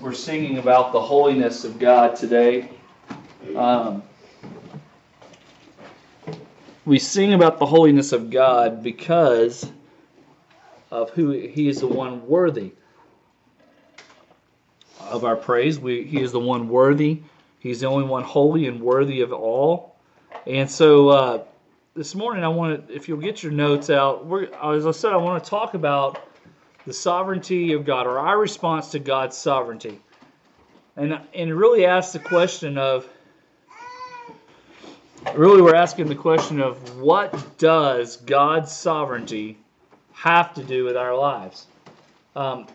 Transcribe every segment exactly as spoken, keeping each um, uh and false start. we're singing about the holiness of God today. Um, we sing about the holiness of God because of who He is, the one worthy of our praise. We, he is the one worthy. He's the only one holy and worthy of all. And so uh, this morning, I want to, if you'll get your notes out, we're, as I said, I want to talk about the sovereignty of God, or our response to God's sovereignty. And and really ask the question of, really we're asking the question of, what does God's sovereignty have to do with our lives? Um,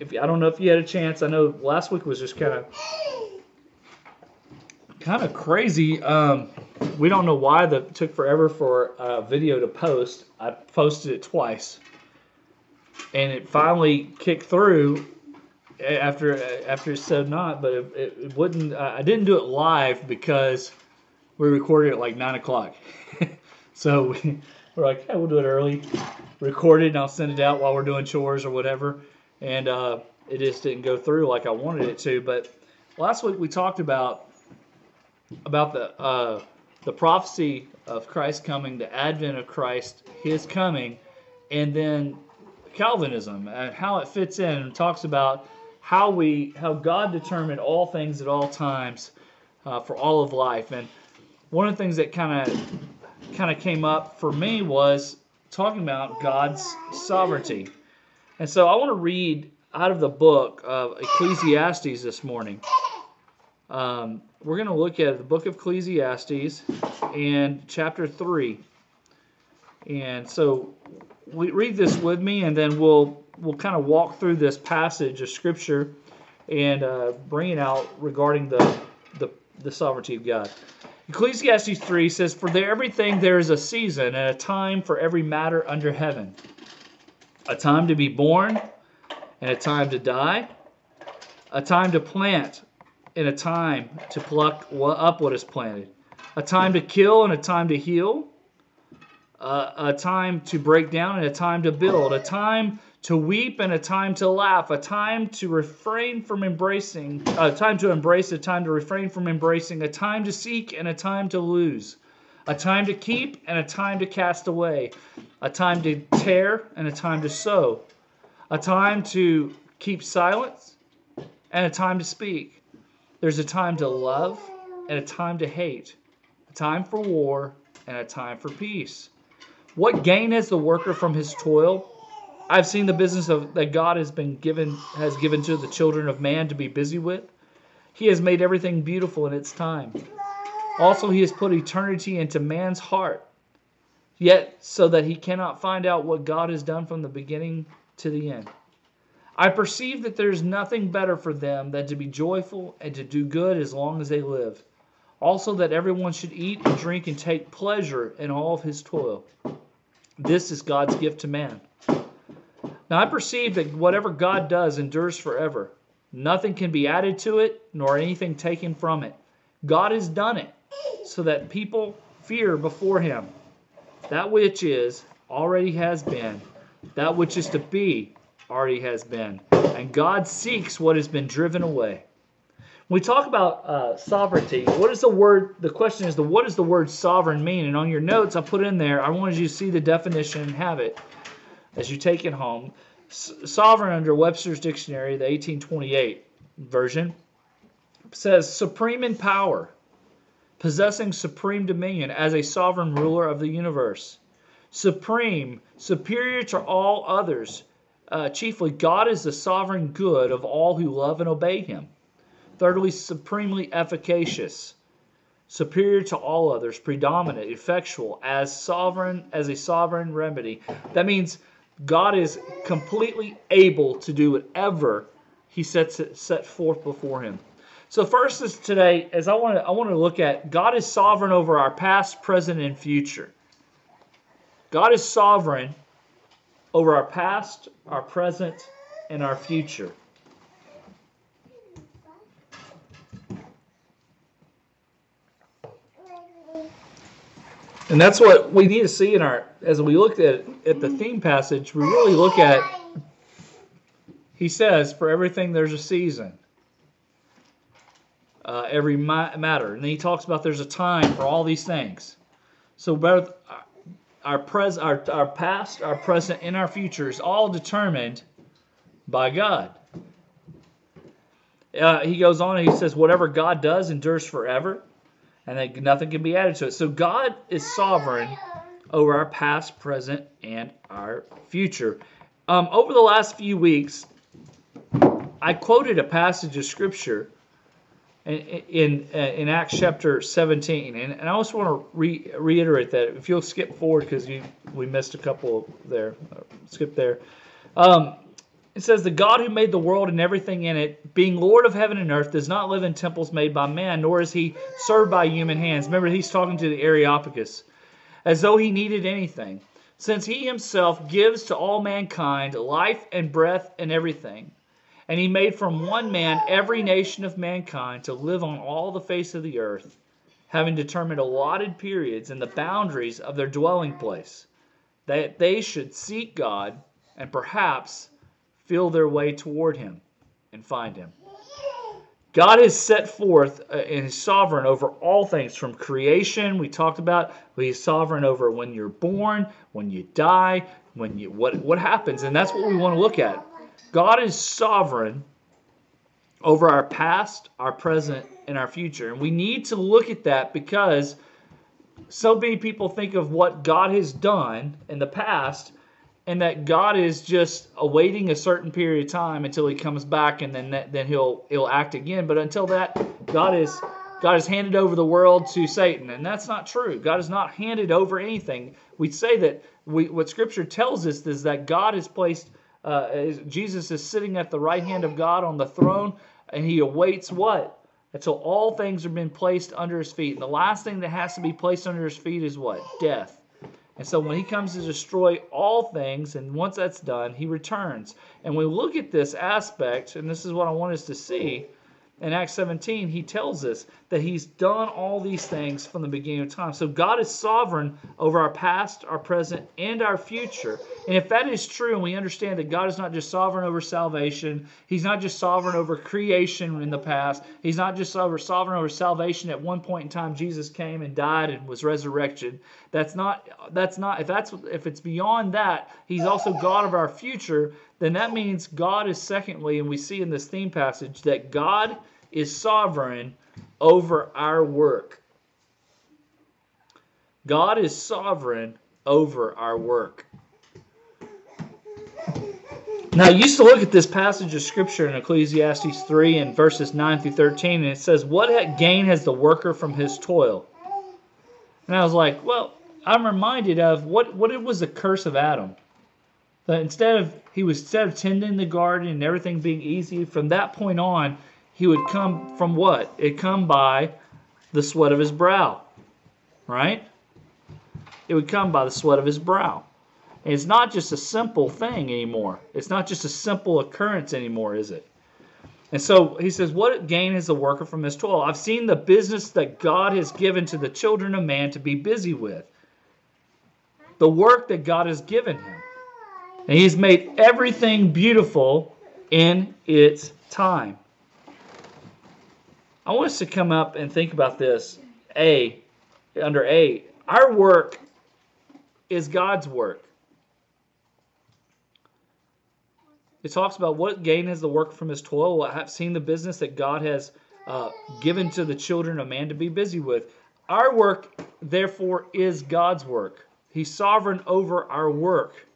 if I don't know if you had a chance, I know last week was just kind of, kind of crazy. Um, we don't know why that took forever for a video to post. I posted it twice. And it finally kicked through after after it said not, but it, it wouldn't. I didn't do it live because we recorded at like nine o'clock. So we we're like, hey, we'll do it early, record it, and I'll send it out while we're doing chores or whatever. And uh, it just didn't go through like I wanted it to. But last week we talked about about the uh, the prophecy of Christ coming, the advent of Christ, His coming, and then Calvinism and how it fits in, and talks about how we how God determined all things at all times uh, for all of life. And one of the things that kind of kind of came up for me was talking about God's sovereignty. And so I want to read out of the book of Ecclesiastes this morning. Um, we're going to look at the book of Ecclesiastes and chapter three. And so we read this with me, and then we'll we'll kind of walk through this passage of Scripture and uh, bring it out regarding the, the the sovereignty of God. Ecclesiastes three says, "For there everything there is a season and a time for every matter under heaven, a time to be born and a time to die, a time to plant and a time to pluck up what is planted, a time to kill and a time to heal, Uh, a time to break down and a time to build, a time to weep and a time to laugh, a time to refrain from embracing, a time to embrace, a time to refrain from embracing, a time to seek and a time to lose, a time to keep and a time to cast away, a time to tear and a time to sow, a time to keep silence and a time to speak. There's a time to love and a time to hate, a time for war and a time for peace. What gain has the worker from his toil? I've seen the business of, that God has been given has given to the children of man to be busy with. He has made everything beautiful in its time. Also, He has put eternity into man's heart, yet so that he cannot find out what God has done from the beginning to the end. I perceive that there is nothing better for them than to be joyful and to do good as long as they live. Also, that everyone should eat and drink and take pleasure in all of his toil. This is God's gift to man. Now I perceive that whatever God does endures forever. Nothing can be added to it, nor anything taken from it. God has done it, so that people fear before Him. That which is already has been. That which is to be already has been. And God seeks what has been driven away." When we talk about uh, sovereignty, what is the word, the question is, the, what does the word sovereign mean? And on your notes, I put in there, I wanted you to see the definition and have it as you take it home. S- sovereign under Webster's Dictionary, the eighteen twenty-eight version, says supreme in power, possessing supreme dominion as a sovereign ruler of the universe. Supreme, superior to all others, uh, chiefly God is the sovereign good of all who love and obey Him. Thirdly, supremely efficacious, superior to all others, predominant, effectual, as sovereign, as a sovereign remedy. That means God is completely able to do whatever he sets it, set forth before him. So first is today, as I want to I want to look at, God is sovereign over our past, present, and future. God is sovereign over our past, our present, and our future. And that's what we need to see in our, as we looked at at the theme passage, we really look at, he says, for everything there's a season. Uh, every ma- matter. And then he talks about there's a time for all these things. So both our, pres- our, our past, our present, and our future is all determined by God. Uh, he goes on and he says, whatever God does endures forever, and that nothing can be added to it. So God is sovereign over our past, present, and our future. Um, over the last few weeks, I quoted a passage of Scripture In, in in Acts chapter seventeen, and, and I also want to re, reiterate that. If you'll skip forward, because you we missed a couple there, skip there. Um, it says, the God who made the world and everything in it, being Lord of heaven and earth, does not live in temples made by man, nor is he served by human hands. Remember, he's talking to the Areopagus, as though he needed anything, since he himself gives to all mankind life and breath and everything. And he made from one man every nation of mankind to live on all the face of the earth, having determined allotted periods and the boundaries of their dwelling place, that they should seek God and perhaps feel their way toward him and find him. God has set forth and is sovereign over all things from creation. We talked about he's sovereign over when you're born, when you die, when you what what happens, and that's what we want to look at. God is sovereign over our past, our present, and our future. And we need to look at that because so many people think of what God has done in the past and that God is just awaiting a certain period of time until he comes back and then that, then he'll he'll act again. But until that, God is God has handed over the world to Satan. And that's not true. God has not handed over anything. We'd say that we, what Scripture tells us is that God has placed... Uh, Jesus is sitting at the right hand of God on the throne, and he awaits what? Until all things have been placed under his feet. And the last thing that has to be placed under his feet is what? Death. And so when he comes to destroy all things, and once that's done, he returns. And we look at this aspect, and this is what I want us to see. In Acts seventeen, he tells us that he's done all these things from the beginning of time. So God is sovereign over our past, our present, and our future. And if that is true, and we understand that God is not just sovereign over salvation, he's not just sovereign over creation in the past, he's not just sovereign over salvation. At one point in time, Jesus came and died and was resurrected. That's not, that's not, if that's, if it's beyond that, he's also God of our future, then that means God is secondly, and we see in this theme passage, that God is sovereign over our work. God is sovereign over our work. Now, I used to look at this passage of Scripture in Ecclesiastes three and verses nine through thirteen, and it says, what gain has the worker from his toil? And I was like, well, I'm reminded of what, what it was the curse of Adam. That instead of he was instead of tending the garden and everything being easy, from that point on, he would come from what? It come by the sweat of his brow, right? It would come by the sweat of his brow. And it's not just a simple thing anymore. It's not just a simple occurrence anymore, is it? And so he says, what gain is the worker from his toil? I've seen the business that God has given to the children of man to be busy with. The work that God has given him. And he's made everything beautiful in its time. I want us to come up and think about this. A, under A, our work is God's work. It talks about what gain has the work from his toil. I've seen the business that God has uh, given to the children of man to be busy with. Our work, therefore, is God's work. He's sovereign over our work.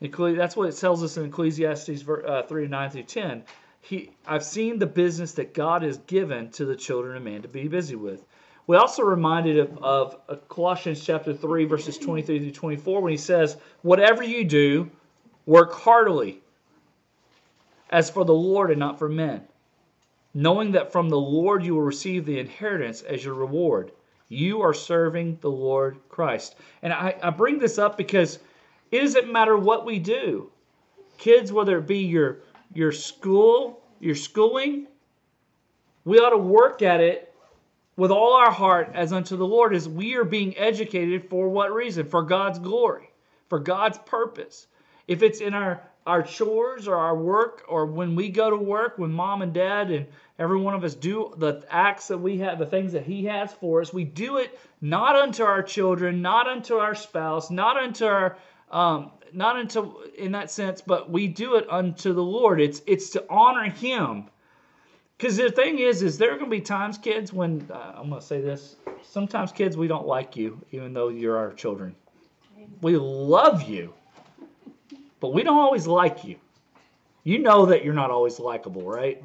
That's what it tells us in Ecclesiastes three, nine through ten. He, I've seen the business that God has given to the children of man to be busy with. We're also reminded of, of Colossians chapter three, verses twenty-three through twenty-four, when he says, whatever you do, work heartily as for the Lord and not for men, knowing that from the Lord you will receive the inheritance as your reward. You are serving the Lord Christ." And I, I bring this up because it doesn't matter what we do. Kids, whether it be your your school, your schooling, we ought to work at it with all our heart as unto the Lord, as we are being educated for what reason? For God's glory, for God's purpose. If it's in our, our chores or our work, or when we go to work, when mom and dad and every one of us do the acts that we have, the things that he has for us, we do it not unto our children, not unto our spouse, not unto our, um, not unto, in that sense, but we do it unto the Lord. It's, it's to honor him. Because the thing is, is there are going to be times, kids, when, uh, I'm going to say this, sometimes, kids, we don't like you, even though you're our children. We love you, but we don't always like you. You know that you're not always likable, right?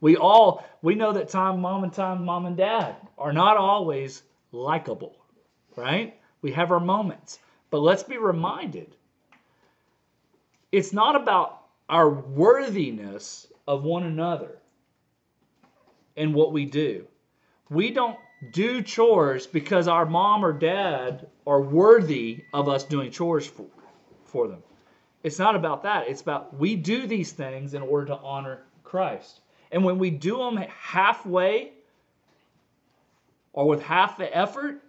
We all, we know that time, mom and time, mom and dad are not always likable, right? We have our moments. But let's be reminded, it's not about our worthiness of one another. And what we do. We don't do chores because our mom or dad are worthy of us doing chores for, for them. It's not about that. It's about we do these things in order to honor Christ. And when we do them halfway or with half the effort,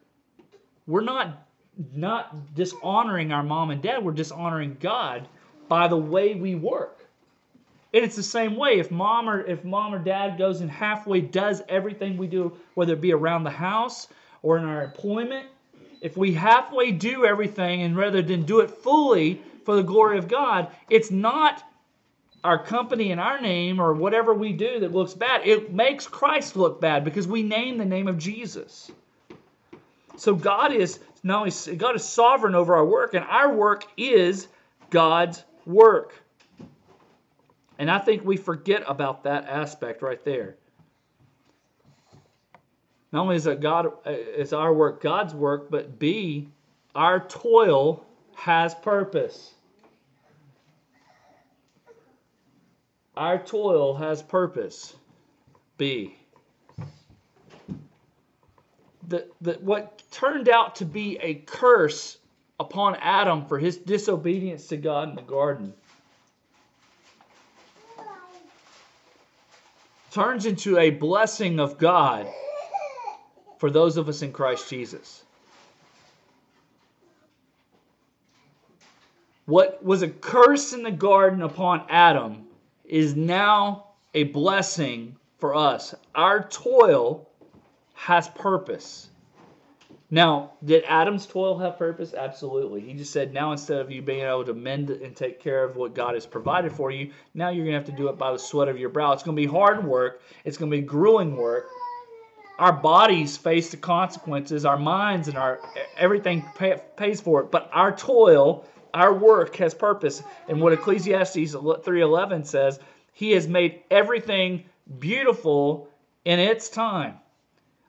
we're not, not dishonoring our mom and dad. We're dishonoring God by the way we work. And it's the same way. If mom or if mom or dad goes and halfway does everything we do, whether it be around the house or in our employment, if we halfway do everything and rather than do it fully for the glory of God, it's not our company in our name or whatever we do that looks bad. It makes Christ look bad because we name the name of Jesus. So God is not only, God is sovereign over our work, and our work is God's work. And I think we forget about that aspect right there. Not only is it God, it's our work God's work, but B, our toil has purpose. Our toil has purpose. B. The, the, what turned out to be a curse upon Adam for his disobedience to God in the garden turns into a blessing of God for those of us in Christ Jesus. What was a curse in the garden upon Adam is now a blessing for us. Our toil has purpose. Now, did Adam's toil have purpose? Absolutely. He just said, now instead of you being able to mend and take care of what God has provided for you, now you're going to have to do it by the sweat of your brow. It's going to be hard work. It's going to be grueling work. Our bodies face the consequences. Our minds and our everything pay, pays for it. But our toil, our work has purpose. And what Ecclesiastes three eleven says, he has made everything beautiful in its time.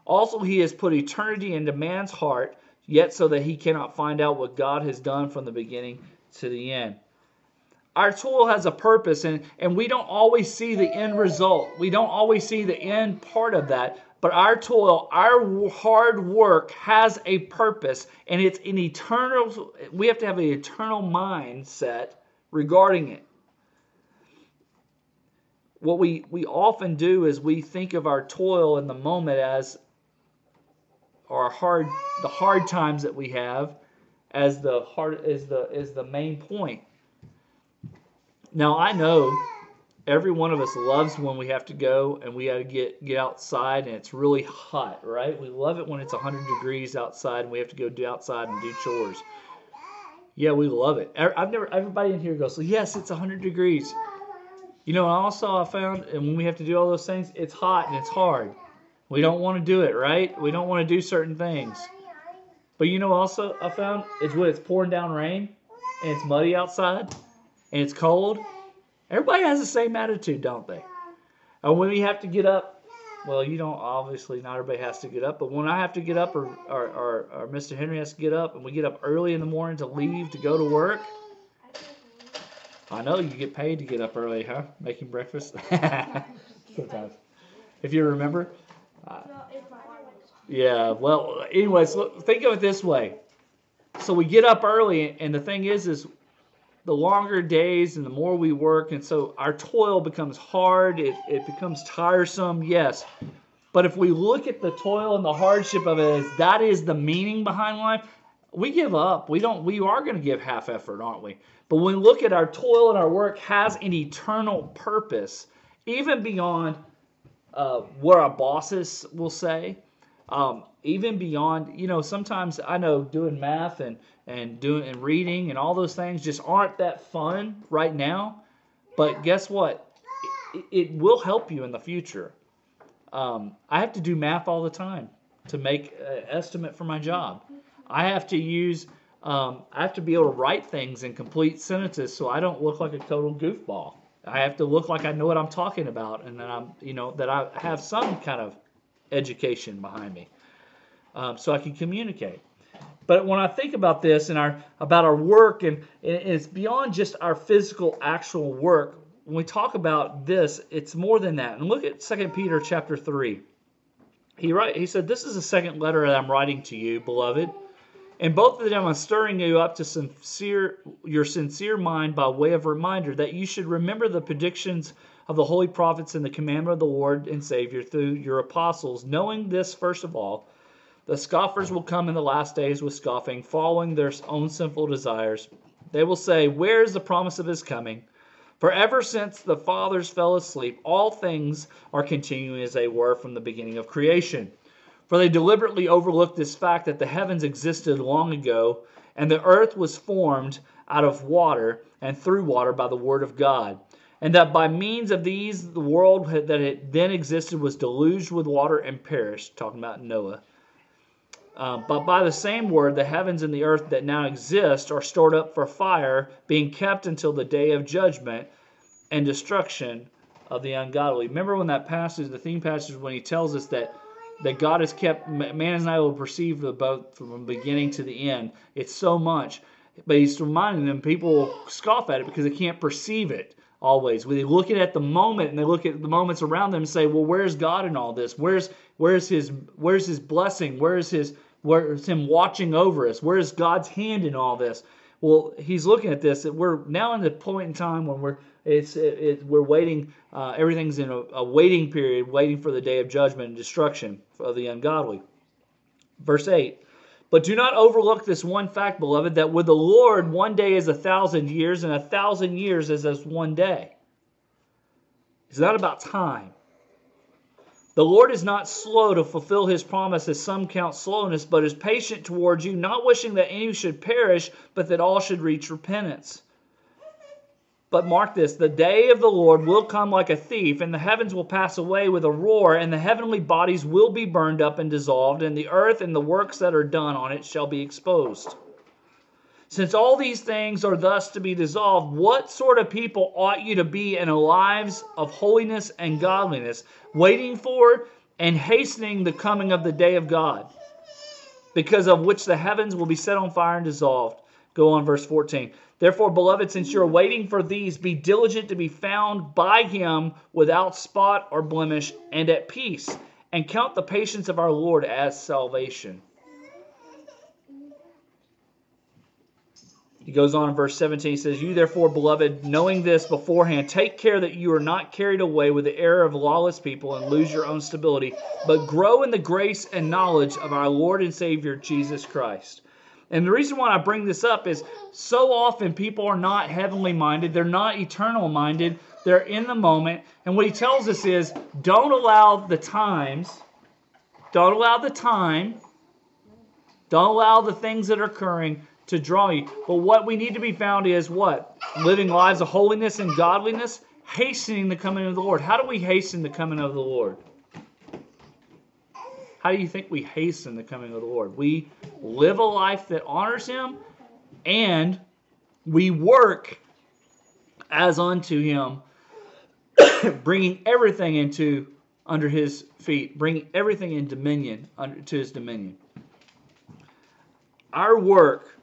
Also, he has put eternity into man's heart, yet so that he cannot find out what God has done from the beginning to the end. Our toil has a purpose, and, and we don't always see the end result. We don't always see the end part of that. But our toil, our hard work has a purpose, and it's an eternal. We have to have an eternal mindset regarding it. What we, we often do is we think of our toil in the moment as Or hard, the hard times that we have, as the hard is the is the main point. Now I know every one of us loves when we have to go and we got to get get outside and it's really hot, right? We love it when it's one hundred degrees outside and we have to go do outside and do chores. Yeah, we love it. I've never everybody in here goes, yes, it's one hundred degrees. You know, also I found, and when we have to do all those things, it's hot and it's hard. We don't want to do it, right? We don't want to do certain things. But you know also I found is when it's pouring down rain and it's muddy outside and it's cold, everybody has the same attitude, don't they? And when we have to get up, well, you don't, obviously not everybody has to get up, but when I have to get up or, or, or, or Mister Henry has to get up and we get up early in the morning to leave to go to work, I know you get paid to get up early, huh? Making breakfast? Sometimes. If you remember. Uh, yeah, well, anyways, look, think of it this way. So we get up early, and the thing is, is the longer days and the more we work, and so our toil becomes hard. It, it becomes tiresome, yes. But if we look at the toil and the hardship of it as that is the meaning behind life, we give up. We don't. We are going to give half effort, aren't we? But when we look at our toil and our work has an eternal purpose, even beyond uh, what our bosses will say, um, even beyond, you know, sometimes I know doing math and, and doing and reading and all those things just aren't that fun right now. But guess what? It, it will help you in the future. Um, I have to do math all the time to make an estimate for my job. I have to use, um, I have to be able to write things in complete sentences so I don't look like a total goofball. I have to look like I know what I'm talking about and that I'm, you know, that I have some kind of education behind me, um, so I can communicate. But when I think about this and our about our work, and, and it's beyond just our physical actual work. When we talk about this, it's more than that. And look at Second Peter chapter three. He write, he said, "This is the second letter that I'm writing to you, beloved. In both of them, I'm stirring you up to sincere your sincere mind by way of reminder that you should remember the predictions of the holy prophets and the commandment of the Lord and Savior through your apostles, knowing this, first of all, the scoffers will come in the last days with scoffing, following their own sinful desires. They will say, 'Where is the promise of his coming? For ever since the fathers fell asleep, all things are continuing as they were from the beginning of creation. For they deliberately overlooked this fact that the heavens existed long ago, and the earth was formed out of water and through water by the word of God, and that by means of these the world that it then existed was deluged with water and perished,'" talking about Noah. Uh, "but by the same word, the heavens and the earth that now exist are stored up for fire, being kept until the day of judgment and destruction of the ungodly." Remember when that passage, the theme passage, when he tells us that, that God has kept, man is not able to perceive the both from beginning to the end. It's so much. But he's reminding them, people scoff at it because they can't perceive it always. When they look at it at the moment and they look at the moments around them and say, well, where's God in all this? Where's Where's his where's his blessing? Where's his where's him watching over us? Where's God's hand in all this? Well, he's looking at this that we're now in the point in time when we're it's it, it, we're waiting. Uh, everything's in a, a waiting period, waiting for the day of judgment and destruction of the ungodly. Verse eight. "But do not overlook this one fact, beloved, that with the Lord one day is a thousand years, and a thousand years is as one day." It's not about time. "The Lord is not slow to fulfill his promise, as some count slowness, but is patient towards you, not wishing that any should perish, but that all should reach repentance. But mark this, the day of the Lord will come like a thief, and the heavens will pass away with a roar, and the heavenly bodies will be burned up and dissolved, and the earth and the works that are done on it shall be exposed. Since all these things are thus to be dissolved, what sort of people ought you to be in lives of holiness and godliness, waiting for and hastening the coming of the day of God, because of which the heavens will be set on fire and dissolved." Go on, verse fourteen. "Therefore, beloved, since you're waiting for these, be diligent to be found by him without spot or blemish and at peace, and count the patience of our Lord as salvation." He goes on in verse seventeen, he says, "You therefore, beloved, knowing this beforehand, take care that you are not carried away with the error of lawless people and lose your own stability, but grow in the grace and knowledge of our Lord and Savior, Jesus Christ." And the reason why I bring this up is so often people are not heavenly minded. They're not eternal minded. They're in the moment. And what he tells us is, don't allow the times, don't allow the time, don't allow the things that are occurring to draw you. But what we need to be found is what? Living lives of holiness and godliness, hastening the coming of the Lord. How do we hasten the coming of the Lord? How do you think we hasten the coming of the Lord? We live a life that honors him, and we work as unto him, bringing everything into under his feet, bringing everything in dominion under to his dominion. Our work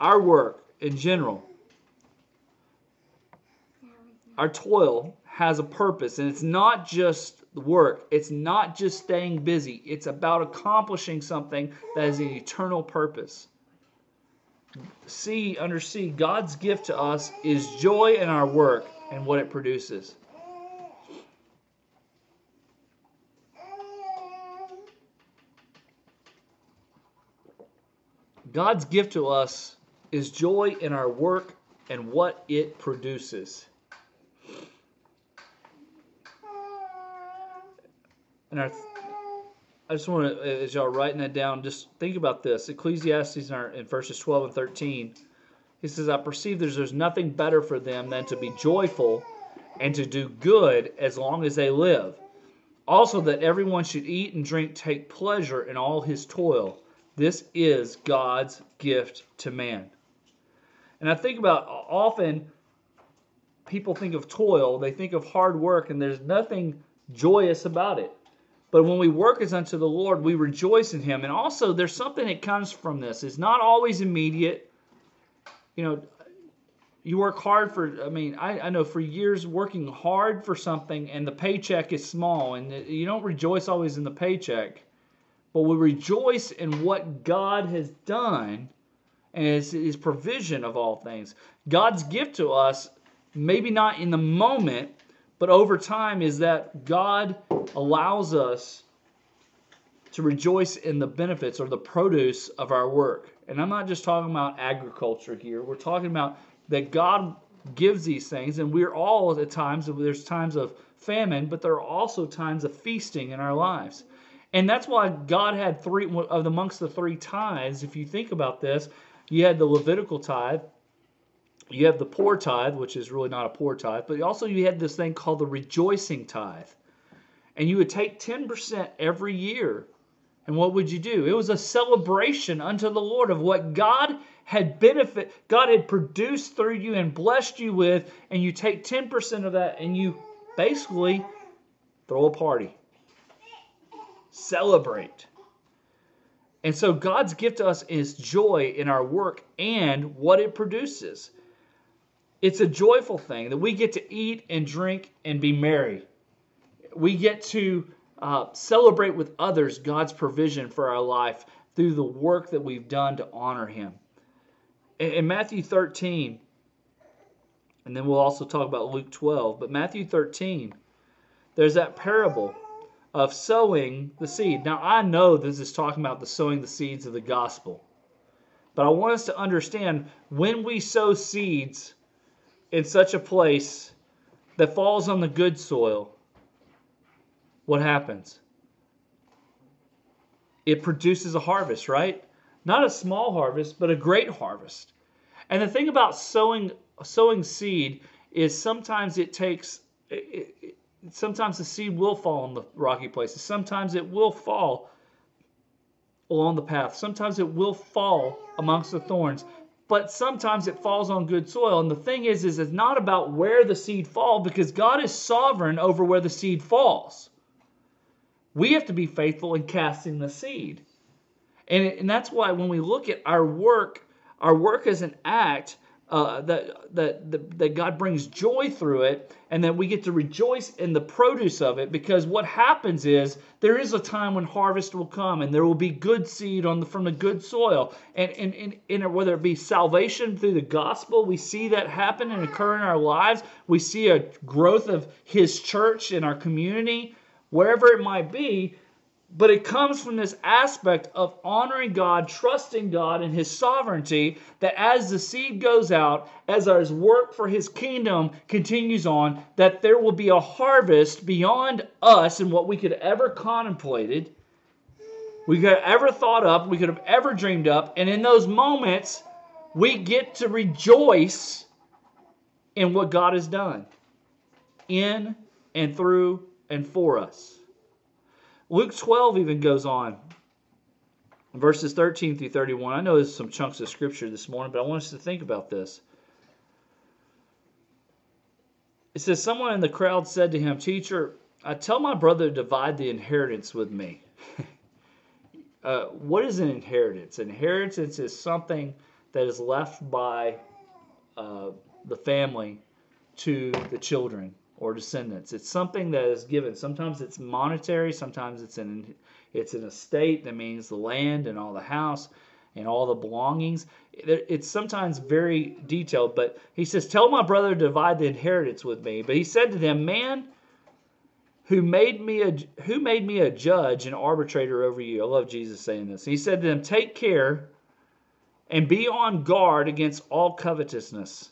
Our work in general our toil has a purpose, and it's not just work. It's not just staying busy. It's about accomplishing something that is an eternal purpose. C, under C, God's gift to us is joy in our work and what it produces. God's gift to us is joy in our work and what it produces. And our, I just want to, as y'all writing that down, just think about this. Ecclesiastes in, our, in verses twelve and thirteen, he says, I perceive there's, there's nothing better for them than to be joyful and to do good as long as they live. Also that everyone should eat and drink, take pleasure in all his toil. This is God's gift to man. And I think about often people think of toil, they think of hard work, and there's nothing joyous about it. But when we work as unto the Lord, we rejoice in him. And also there's something that comes from this. It's not always immediate. You know, you work hard for, I mean, I, I know for years working hard for something and the paycheck is small. And you don't rejoice always in the paycheck. But we rejoice in what God has done and his, his provision of all things. God's gift to us, maybe not in the moment, but over time, is that God allows us to rejoice in the benefits or the produce of our work. And I'm not just talking about agriculture here. We're talking about that God gives these things, and we're all at times, there's times of famine, but there are also times of feasting in our lives. And that's why God had three, of amongst the three tithes, if you think about this, you had the Levitical tithe, you have the poor tithe, which is really not a poor tithe, but also you had this thing called the rejoicing tithe. And you would take ten percent every year. And what would you do? It was a celebration unto the Lord of what God had benefit, God had produced through you and blessed you with, and you take ten percent of that and you basically throw a party. Celebrate. And so God's gift to us is joy in our work and what it produces. It's a joyful thing that we get to eat and drink and be merry. We get to uh, celebrate with others God's provision for our life through the work that we've done to honor him. In, in Matthew thirteen, and then we'll also talk about Luke twelve, but Matthew thirteen, there's that parable of sowing the seed. Now, I know this is talking about the sowing the seeds of the gospel, but I want us to understand when we sow seeds in such a place that falls on the good soil, what happens? It produces a harvest, right? Not a small harvest, but a great harvest. And the thing about sowing sowing seed is sometimes it takes... It, it, Sometimes the seed will fall on the rocky places. Sometimes it will fall along the path. Sometimes it will fall amongst the thorns. But sometimes it falls on good soil. And the thing is, is it's not about where the seed falls, because God is sovereign over where the seed falls. We have to be faithful in casting the seed. And, and that's why when we look at our work, our work is an act Uh, that, that that God brings joy through it, and that we get to rejoice in the produce of it, because what happens is there is a time when harvest will come and there will be good seed on the, from the good soil. And, and, and, and whether it be salvation through the gospel, we see that happen and occur in our lives. We see a growth of his church in our community, wherever it might be. But it comes from this aspect of honoring God, trusting God and his sovereignty, that as the seed goes out, as our work for his kingdom continues on, that there will be a harvest beyond us and what we could have ever contemplated, we could have ever thought up, we could have ever dreamed up. And in those moments, we get to rejoice in what God has done in and through and for us. Luke twelve even goes on, verses thirteen through thirty-one. I know there's some chunks of scripture this morning, but I want us to think about this. It says, someone in the crowd said to him, Teacher, I tell my brother to divide the inheritance with me. uh, what is an inheritance? Inheritance is something that is left by uh, the family to the children or descendants. It's something that is given. Sometimes it's monetary. Sometimes it's an it's an estate that means the land and all the house and all the belongings. It's sometimes very detailed, but he says, tell my brother to divide the inheritance with me. But he said to them, man, who made me a, who made me a judge and arbitrator over you? I love Jesus saying this. He said to them, take care and be on guard against all covetousness.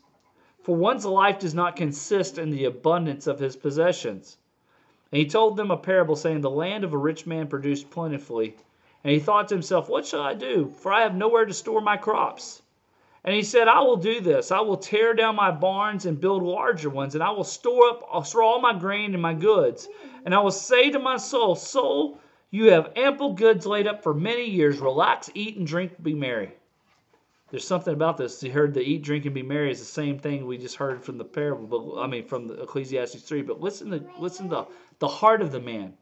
For one's life does not consist in the abundance of his possessions. And he told them a parable, saying, the land of a rich man produced plentifully. And he thought to himself, what shall I do? For I have nowhere to store my crops. And he said, I will do this. I will tear down my barns and build larger ones. And I will store up I'll store all my grain and my goods. And I will say to my soul, soul, you have ample goods laid up for many years. Relax, eat and drink, be merry. There's something about this. You heard the eat, drink, and be merry is the same thing we just heard from the parable. But I mean, from the Ecclesiastes three. But listen to listen to the heart of the man.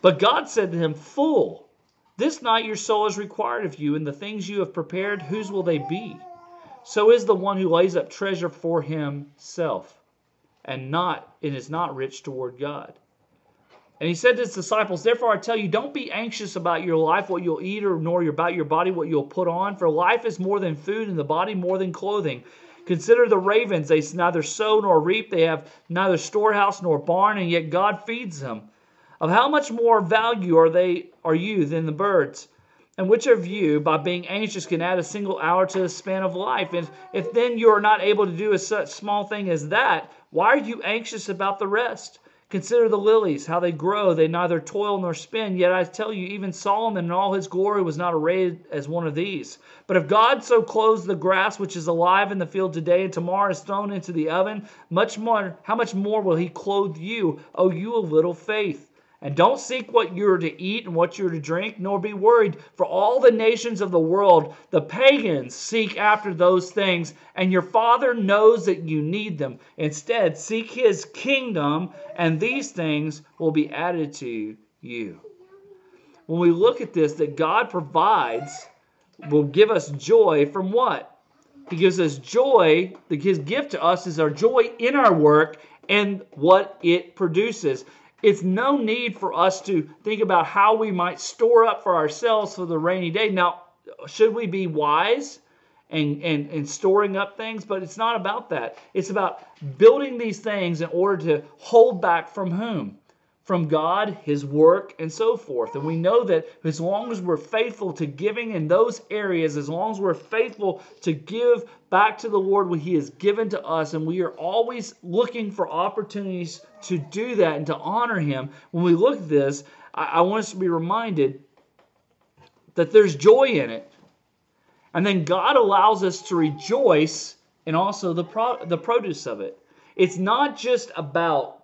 But God said to him, fool, this night your soul is required of you, and the things you have prepared, whose will they be? So is the one who lays up treasure for himself, and not and is not rich toward God. And he said to his disciples, therefore I tell you, don't be anxious about your life, what you'll eat, or nor about your body, what you'll put on. For life is more than food, and the body more than clothing. Consider the ravens, they neither sow nor reap, they have neither storehouse nor barn, and yet God feeds them. Of how much more value are they are you than the birds? And which of you, by being anxious, can add a single hour to the span of life? And if then you are not able to do a such small thing as that, why are you anxious about the rest? Consider the lilies, how they grow. They neither toil nor spin. Yet I tell you, even Solomon in all his glory was not arrayed as one of these. But if God so clothes the grass which is alive in the field today and tomorrow is thrown into the oven, much more, how much more will he clothe you, O you of little faith? And don't seek what you're to eat and what you're to drink, nor be worried. For all the nations of the world, the pagans, seek after those things, and your Father knows that you need them. Instead, seek His kingdom, and these things will be added to you. When we look at this, that God provides will give us joy from what? He gives us joy. His gift to us is our joy in our work and what it produces. It's no need for us to think about how we might store up for ourselves for the rainy day. Now, should we be wise and, and, and storing up things? But it's not about that. It's about building these things in order to hold back from whom? From God, His work, and so forth. And we know that as long as we're faithful to giving in those areas, as long as we're faithful to give back to the Lord what He has given to us, and we are always looking for opportunities to do that and to honor Him, when we look at this, I, I want us to be reminded that there's joy in it. And then God allows us to rejoice in also the pro- the produce of it. It's not just about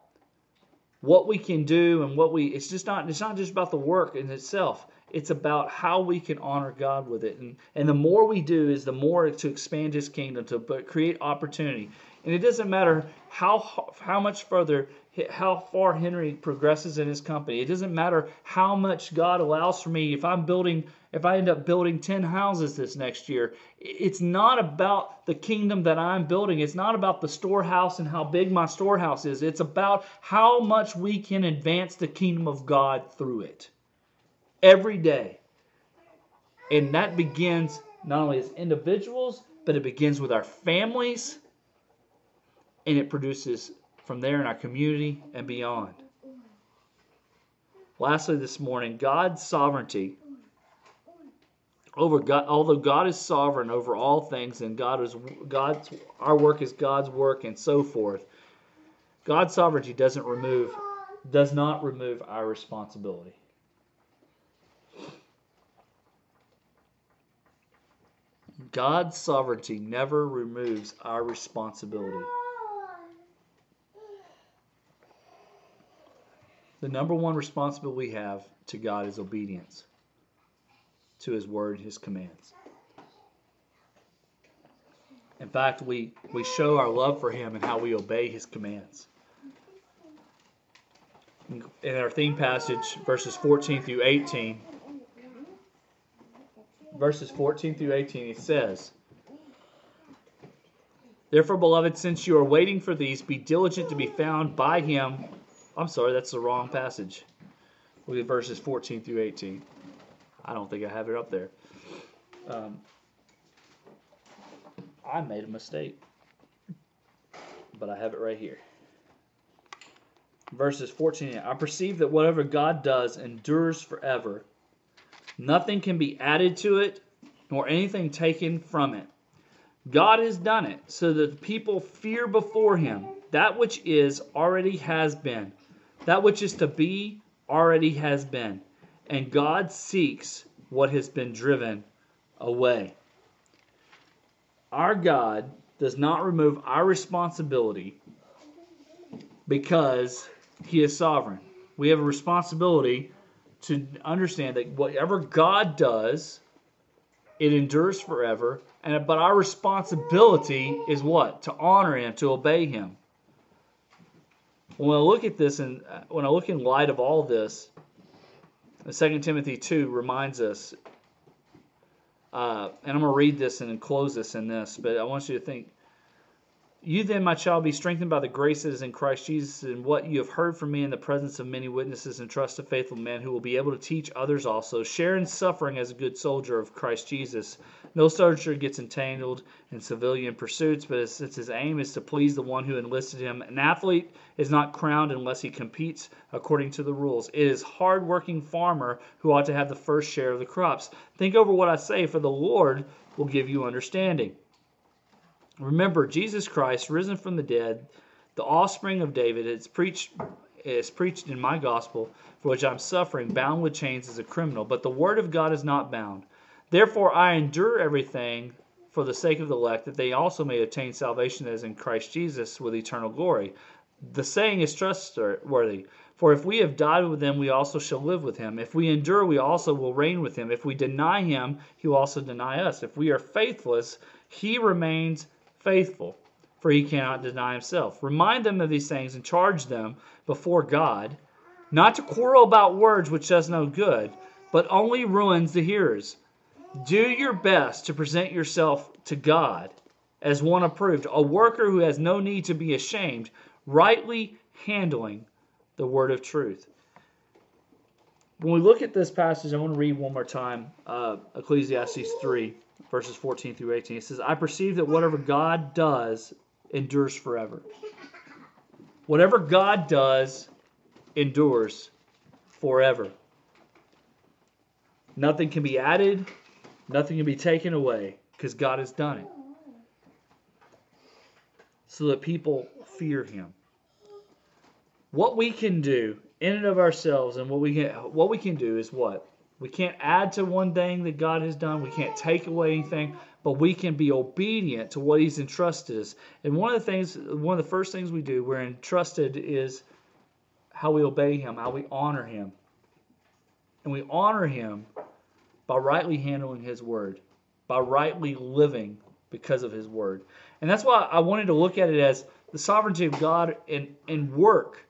what we can do and what we, it's just not, it's not just about the work in itself. It's about how we can honor God with it. And, and the more we do is the more to expand His kingdom, to create opportunity. And it doesn't matter how how much further, how far Henry progresses in his company. It doesn't matter how much God allows for me. If I'm building, if I end up building ten houses this next year, it's not about the kingdom that I'm building. It's not about the storehouse and how big my storehouse is. It's about how much we can advance the kingdom of God through it every day. And that begins not only as individuals, but it begins with our families. And it produces from there in our community and beyond. Lastly this morning, God's sovereignty. Over God, although God is sovereign over all things, and God is God's, our work is God's work, and so forth. God's sovereignty doesn't remove, does not remove our responsibility. God's sovereignty never removes our responsibility. The number one responsibility we have to God is obedience to His word, His commands. In fact, we, we show our love for Him and how we obey His commands. In our theme passage, verses fourteen through eighteen, verses fourteen through eighteen, it says, Therefore, beloved, since you are waiting for these, be diligent to be found by him. I'm sorry, that's the wrong passage. Look at verses fourteen through eighteen. I don't think I have it up there. Um, I made a mistake, but I have it right here. Verses fourteen. I perceive that whatever God does endures forever. Nothing can be added to it, nor anything taken from it. God has done it, so that the people fear before him. That which is already has been. That which is to be already has been. And God seeks what has been driven away. Our God does not remove our responsibility because he is sovereign. We have a responsibility to understand that whatever God does, it endures forever. And but our responsibility is what? To honor him, to obey him. When I look at this, and when I look in light of all this, Second Timothy two reminds us, uh, and I'm going to read this and then close this in this, but I want you to think. You then, my child, be strengthened by the grace that is in Christ Jesus, and what you have heard from me in the presence of many witnesses, and trust a faithful man who will be able to teach others also. Share in suffering as a good soldier of Christ Jesus. No soldier gets entangled in civilian pursuits, but since his aim is to please the one who enlisted him, an athlete is not crowned unless he competes according to the rules. It is hard-working farmer who ought to have the first share of the crops. Think over what I say, for the Lord will give you understanding. Remember, Jesus Christ, risen from the dead, the offspring of David, is preached, is preached in my gospel, for which I'm suffering, bound with chains as a criminal. But the word of God is not bound. Therefore, I endure everything for the sake of the elect, that they also may obtain salvation as in Christ Jesus with eternal glory. The saying is trustworthy. For if we have died with him, we also shall live with him. If we endure, we also will reign with him. If we deny him, he will also deny us. If we are faithless, he remains faithful, for he cannot deny himself. Remind them of these things and charge them before God, not to quarrel about words which does no good, but only ruins the hearers. Do your best to present yourself to God as one approved, a worker who has no need to be ashamed, rightly handling the word of truth. When we look at this passage, I want to read one more time, uh, Ecclesiastes three. Verses fourteen through eighteen, it says, I perceive that whatever God does endures forever. Whatever God does endures forever. Nothing can be added, nothing can be taken away, because God has done it. So that people fear him. What we can do in and of ourselves, and what we can, what we can do is what? We can't add to one thing that God has done. We can't take away anything, but we can be obedient to what he's entrusted us. And one of the things, one of the first things we do, we're entrusted, is how we obey him, how we honor him. And we honor him by rightly handling his word, by rightly living because of his word. And that's why I wanted to look at it as the sovereignty of God and, and work.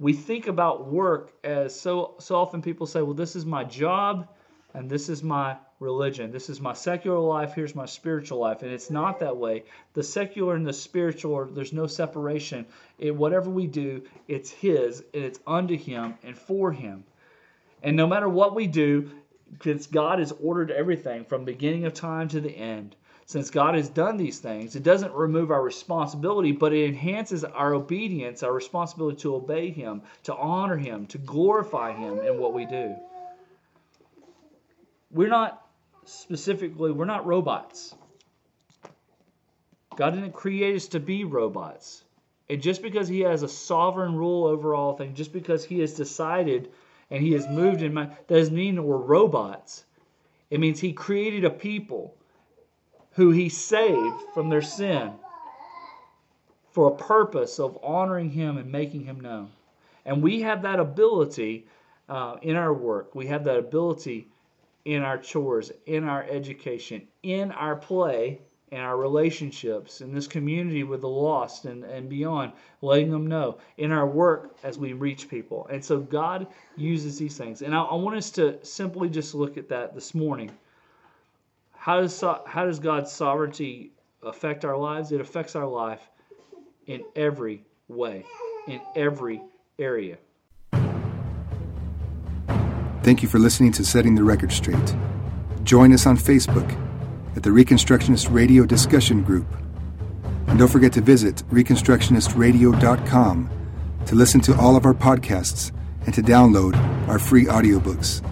We think about work as so, so often people say, well, this is my job and this is my religion. This is my secular life. Here's my spiritual life. And it's not that way. The secular and the spiritual, there's no separation. It, whatever we do, it's his and it's unto him and for him. And no matter what we do, since God has ordered everything from beginning of time to the end, since God has done these things, it doesn't remove our responsibility, but it enhances our obedience, our responsibility to obey him, to honor him, to glorify him in what we do. We're not specifically, we're not robots. God didn't create us to be robots. And just because he has a sovereign rule over all things, just because he has decided and he has moved in mind, that doesn't mean that we're robots. It means he created a people who he saved from their sin for a purpose of honoring him and making him known. And we have that ability uh, in our work. We have that ability in our chores, in our education, in our play, in our relationships, in this community with the lost and, and beyond, letting them know, in our work as we reach people. And so God uses these things. And I, I want us to simply just look at that this morning. How does, how does God's sovereignty affect our lives, it affects our life in every way, in every area. Thank you for listening to Setting the Record Straight. Join us on Facebook at the Reconstructionist Radio Discussion Group. And don't forget to visit Reconstructionist Radio dot com to listen to all of our podcasts and to download our free audiobooks.